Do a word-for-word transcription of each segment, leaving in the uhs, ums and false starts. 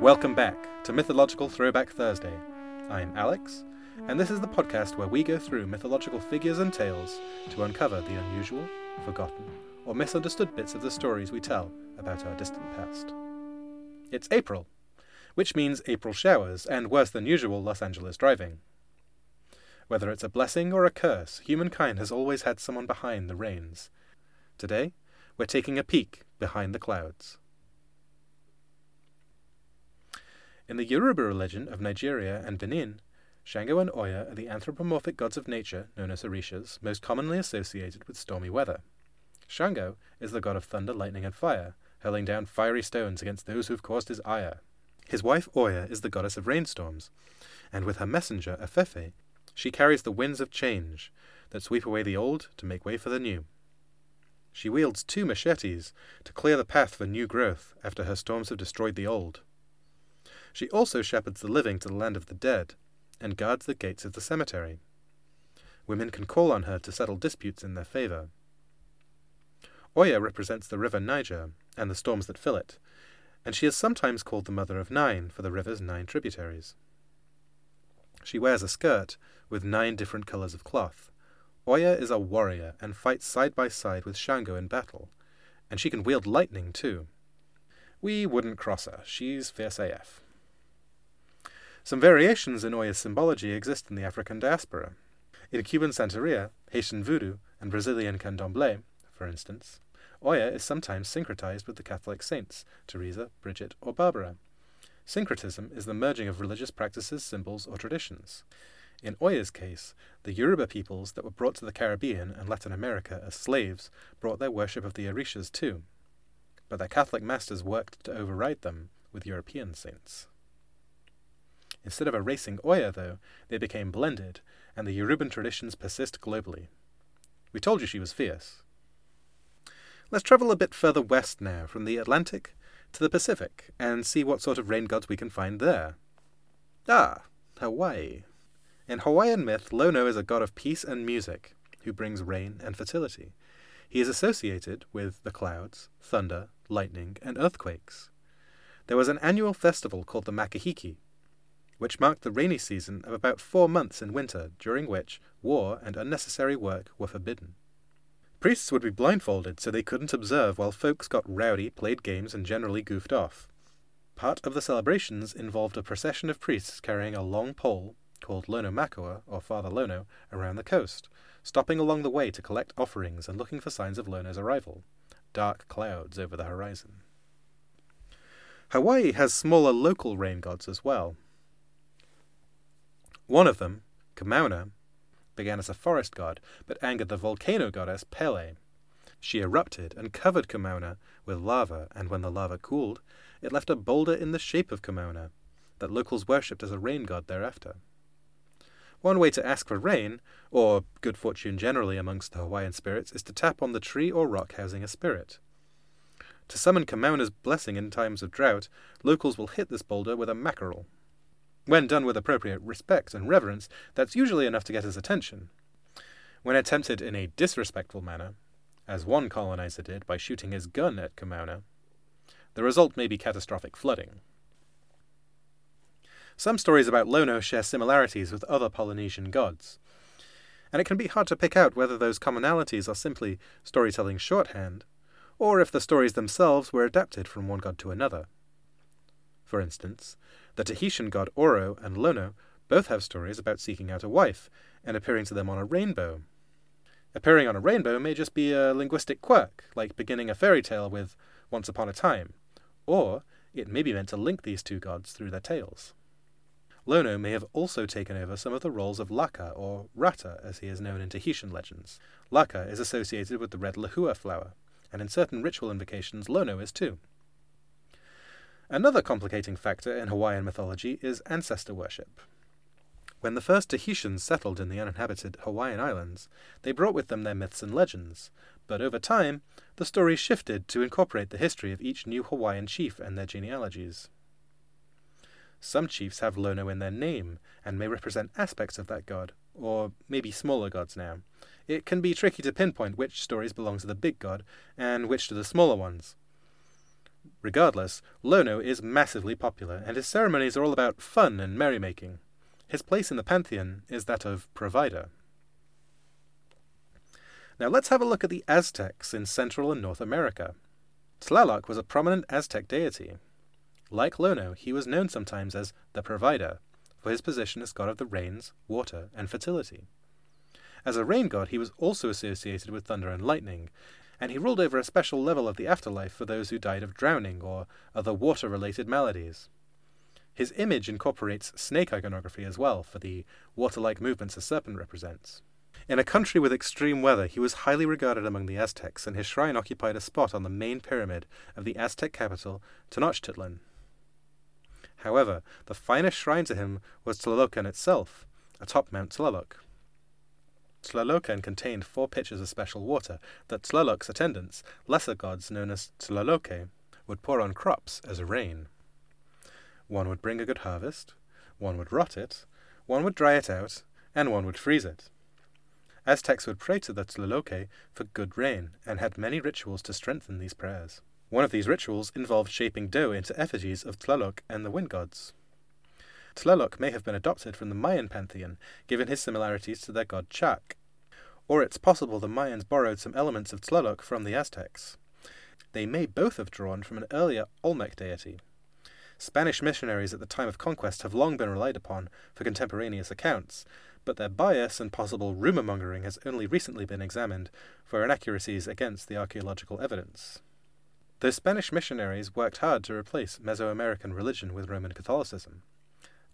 Welcome back to Mythological Throwback Thursday. I'm Alex, and this is the podcast where we go through mythological figures and tales to uncover the unusual, forgotten, or misunderstood bits of the stories we tell about our distant past. It's April, which means April showers and worse than usual Los Angeles driving. Whether it's a blessing or a curse, humankind has always had someone behind the reins. Today, we're taking a peek behind the clouds. In the Yoruba religion of Nigeria and Benin, Shango and Oya are the anthropomorphic gods of nature, known as Orishas, most commonly associated with stormy weather. Shango is the god of thunder, lightning, and fire, hurling down fiery stones against those who've caused his ire. His wife Oya is the goddess of rainstorms, and with her messenger, Afefe, she carries the winds of change that sweep away the old to make way for the new. She wields two machetes to clear the path for new growth after her storms have destroyed the old. She also shepherds the living to the land of the dead and guards the gates of the cemetery. Women can call on her to settle disputes in their favour. Oya represents the river Niger and the storms that fill it, and she is sometimes called the Mother of Nine for the river's nine tributaries. She wears a skirt with nine different colours of cloth. Oya is a warrior and fights side by side with Shango in battle, and she can wield lightning too. We wouldn't cross her, she's fierce A F. Some variations in Oya's symbology exist in the African diaspora. In Cuban Santería, Haitian Vodou, and Brazilian Candomblé, for instance, Oya is sometimes syncretized with the Catholic saints, Teresa, Bridget, or Barbara. Syncretism is the merging of religious practices, symbols, or traditions. In Oya's case, the Yoruba peoples that were brought to the Caribbean and Latin America as slaves brought their worship of the Orishas too, but their Catholic masters worked to override them with European saints. Instead of erasing Oya, though, they became blended, and the Yoruban traditions persist globally. We told you she was fierce. Let's travel a bit further west now, from the Atlantic to the Pacific, and see what sort of rain gods we can find there. Ah, Hawaii. In Hawaiian myth, Lono is a god of peace and music, who brings rain and fertility. He is associated with the clouds, thunder, lightning, and earthquakes. There was an annual festival called the Makahiki, which marked the rainy season of about four months in winter, during which war and unnecessary work were forbidden. Priests would be blindfolded so they couldn't observe while folks got rowdy, played games, and generally goofed off. Part of the celebrations involved a procession of priests carrying a long pole, called Lono Makua, or Father Lono, around the coast, stopping along the way to collect offerings and looking for signs of Lono's arrival. Dark clouds over the horizon. Hawaii has smaller local rain gods as well. One of them, Kamauna, began as a forest god, but angered the volcano goddess Pele. She erupted and covered Kamauna with lava, and when the lava cooled, it left a boulder in the shape of Kamauna that locals worshipped as a rain god thereafter. One way to ask for rain, or good fortune generally amongst the Hawaiian spirits, is to tap on the tree or rock housing a spirit. To summon Kamauna's blessing in times of drought, locals will hit this boulder with a mackerel. When done with appropriate respect and reverence, that's usually enough to get his attention. When attempted in a disrespectful manner, as one colonizer did by shooting his gun at Kamauna, the result may be catastrophic flooding. Some stories about Lono share similarities with other Polynesian gods, and it can be hard to pick out whether those commonalities are simply storytelling shorthand, or if the stories themselves were adapted from one god to another. For instance, the Tahitian god Oro and Lono both have stories about seeking out a wife and appearing to them on a rainbow. Appearing on a rainbow may just be a linguistic quirk, like beginning a fairy tale with Once Upon a Time, or it may be meant to link these two gods through their tales. Lono may have also taken over some of the roles of Laka, or Rata as he is known in Tahitian legends. Laka is associated with the red lehua flower, and in certain ritual invocations Lono is too. Another complicating factor in Hawaiian mythology is ancestor worship. When the first Tahitians settled in the uninhabited Hawaiian Islands, they brought with them their myths and legends, but over time, the story shifted to incorporate the history of each new Hawaiian chief and their genealogies. Some chiefs have Lono in their name, and may represent aspects of that god, or maybe smaller gods now. It can be tricky to pinpoint which stories belong to the big god, and which to the smaller ones. Regardless, Lono is massively popular, and his ceremonies are all about fun and merrymaking. His place in the pantheon is that of provider. Now let's have a look at the Aztecs in Central and North America. Tlaloc was a prominent Aztec deity. Like Lono, he was known sometimes as the provider, for his position as god of the rains, water, and fertility. As a rain god, he was also associated with thunder and lightning, and he ruled over a special level of the afterlife for those who died of drowning or other water-related maladies. His image incorporates snake iconography as well, for the water-like movements a serpent represents. In a country with extreme weather, he was highly regarded among the Aztecs, and his shrine occupied a spot on the main pyramid of the Aztec capital, Tenochtitlan. However, the finest shrine to him was Tlalocan itself, atop Mount Tlaloc. Tlalocan contained four pitchers of special water that Tlaloc's attendants, lesser gods known as Tlaloque, would pour on crops as rain. One would bring a good harvest, one would rot it, one would dry it out, and one would freeze it. Aztecs would pray to the Tlaloque for good rain, and had many rituals to strengthen these prayers. One of these rituals involved shaping dough into effigies of Tlaloc and the wind gods. Tlaloc may have been adopted from the Mayan pantheon, given his similarities to their god Chac. Or it's possible the Mayans borrowed some elements of Tlaloc from the Aztecs. They may both have drawn from an earlier Olmec deity. Spanish missionaries at the time of conquest have long been relied upon for contemporaneous accounts, but their bias and possible rumour-mongering has only recently been examined for inaccuracies against the archaeological evidence. Though Spanish missionaries worked hard to replace Mesoamerican religion with Roman Catholicism,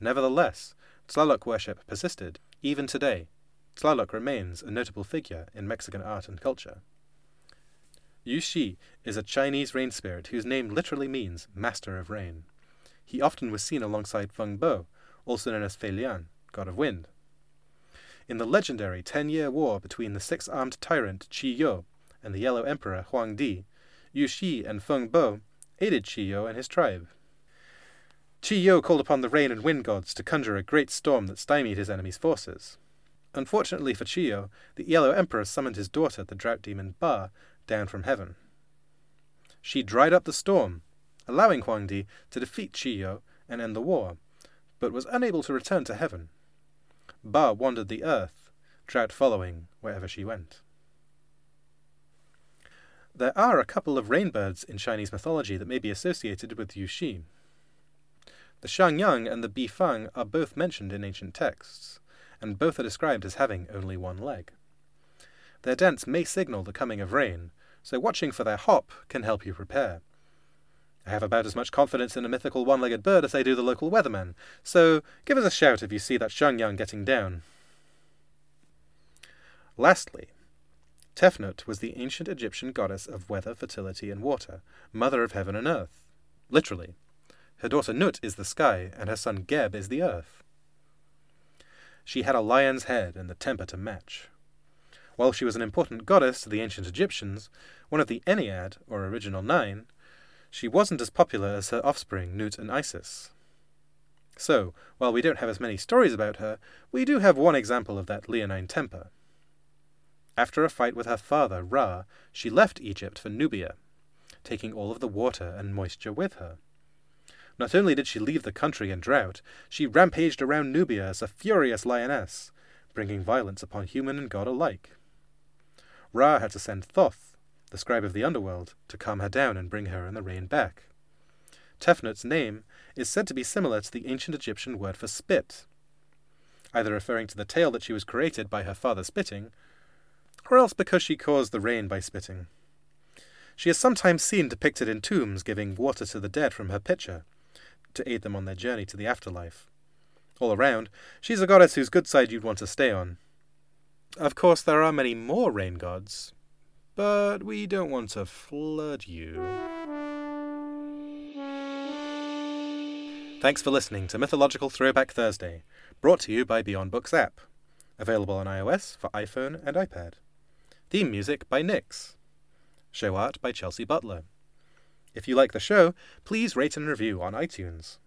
nevertheless, Tlaloc worship persisted. Even today, Tlaloc remains a notable figure in Mexican art and culture. Yu Shi is a Chinese rain spirit whose name literally means master of rain. He often was seen alongside Feng Bo, also known as Fei Lian, god of wind. In the legendary ten-year war between the six-armed tyrant Chiyou and the Yellow Emperor Huangdi, Yu Shi and Feng Bo aided Chiyou and his tribe. Chiyou called upon the rain and wind gods to conjure a great storm that stymied his enemy's forces. Unfortunately for Chiyou, the Yellow Emperor summoned his daughter, the drought demon Ba, down from heaven. She dried up the storm, allowing Huangdi to defeat Chiyou and end the war, but was unable to return to heaven. Ba wandered the earth, drought following wherever she went. There are a couple of rain birds in Chinese mythology that may be associated with Yu Shi. The Shangyang and the Bifang are both mentioned in ancient texts, and both are described as having only one leg. Their dance may signal the coming of rain, so watching for their hop can help you prepare. I have about as much confidence in a mythical one-legged bird as I do the local weatherman, so give us a shout if you see that Shangyang getting down. Lastly, Tefnut was the ancient Egyptian goddess of weather, fertility, and water, mother of heaven and earth, literally. Her daughter Nut is the sky, and her son Geb is the earth. She had a lion's head and the temper to match. While she was an important goddess to the ancient Egyptians, one of the Ennead, or original nine, she wasn't as popular as her offspring, Nut and Isis. So, while we don't have as many stories about her, we do have one example of that leonine temper. After a fight with her father, Ra, she left Egypt for Nubia, taking all of the water and moisture with her. Not only did she leave the country in drought, she rampaged around Nubia as a furious lioness, bringing violence upon human and god alike. Ra had to send Thoth, the scribe of the underworld, to calm her down and bring her and the rain back. Tefnut's name is said to be similar to the ancient Egyptian word for spit, either referring to the tale that she was created by her father spitting, or else because she caused the rain by spitting. She is sometimes seen depicted in tombs giving water to the dead from her pitcher, to aid them on their journey to the afterlife. All around, she's a goddess whose good side you'd want to stay on. Of course, there are many more rain gods, but we don't want to flood you. Thanks for listening to Mythological Throwback Thursday, brought to you by Beyond Books app. Available on iOS for iPhone and iPad. Theme music by Nyx. Show art by Chelsea Butler. If you like the show, please rate and review on iTunes.